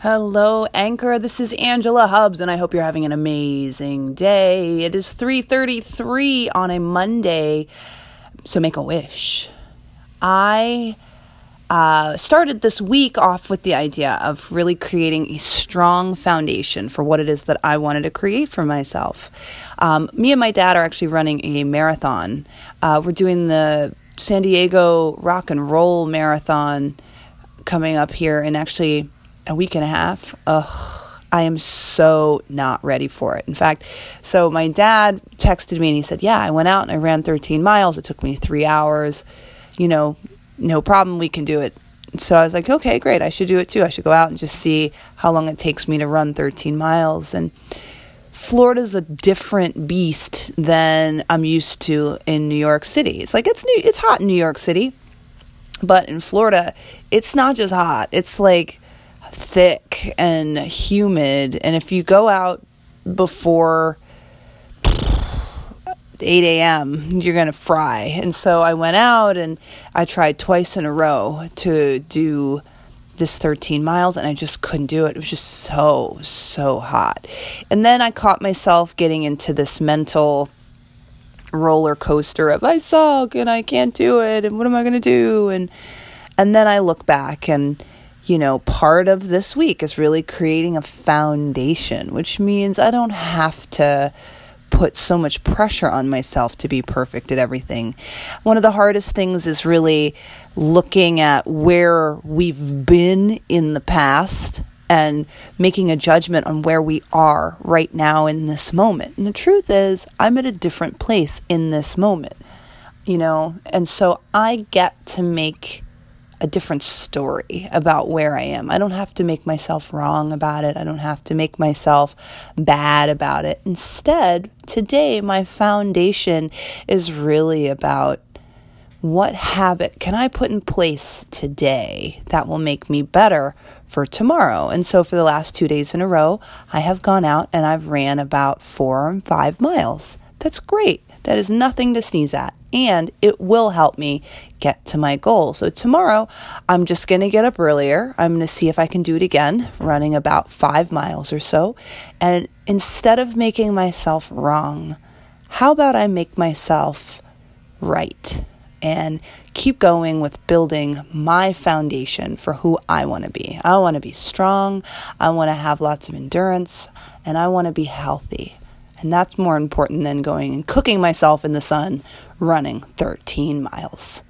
Hello, Anchor. This is Angela Hubbs, and I hope you're having an amazing day. It is 3:33 on a Monday, so make a wish. I started this week off with the idea of really creating a strong foundation for what it is that I wanted to create for myself. Me and my dad are actually running a marathon. We're doing the San Diego Rock and Roll Marathon coming up here, and actually a week and a half. I am so not ready for it. In fact, so my dad texted me and he said, yeah, I went out and I ran 13 miles. It took me 3 hours, no problem. We can do it. So I was like, okay, great. I should do it too. I should go out and just see how long it takes me to run 13 miles. And Florida's a different beast than I'm used to in New York City. It's like, it's hot in New York City, but in Florida, it's not just hot. It's like thick and humid, and if you go out before 8 a.m., you're going to fry. And so I went out and I tried twice in a row to do this 13 miles, and I just couldn't do it. It was just so hot. And then I caught myself getting into this mental roller coaster of I suck and I can't do it and what am I going to do? And then I look back and part of this week is really creating a foundation, which means I don't have to put so much pressure on myself to be perfect at everything. One of the hardest things is really looking at where we've been in the past and making a judgment on where we are right now in this moment. And the truth is, I'm at a different place in this moment, and so I get to make a different story about where I am. I don't have to make myself wrong about it. I don't have to make myself bad about it. Instead, today, my foundation is really about what habit can I put in place today that will make me better for tomorrow. And so for the last 2 days in a row, I have gone out and I've ran about 4 and 5 miles. That's great. That is nothing to sneeze at. And it will help me get to my goal. So tomorrow, I'm just going to get up earlier. I'm going to see if I can do it again, running about 5 miles or so. And instead of making myself wrong, how about I make myself right and keep going with building my foundation for who I want to be. I want to be strong. I want to have lots of endurance, and I want to be healthy. And that's more important than going and cooking myself in the sun, running 13 miles.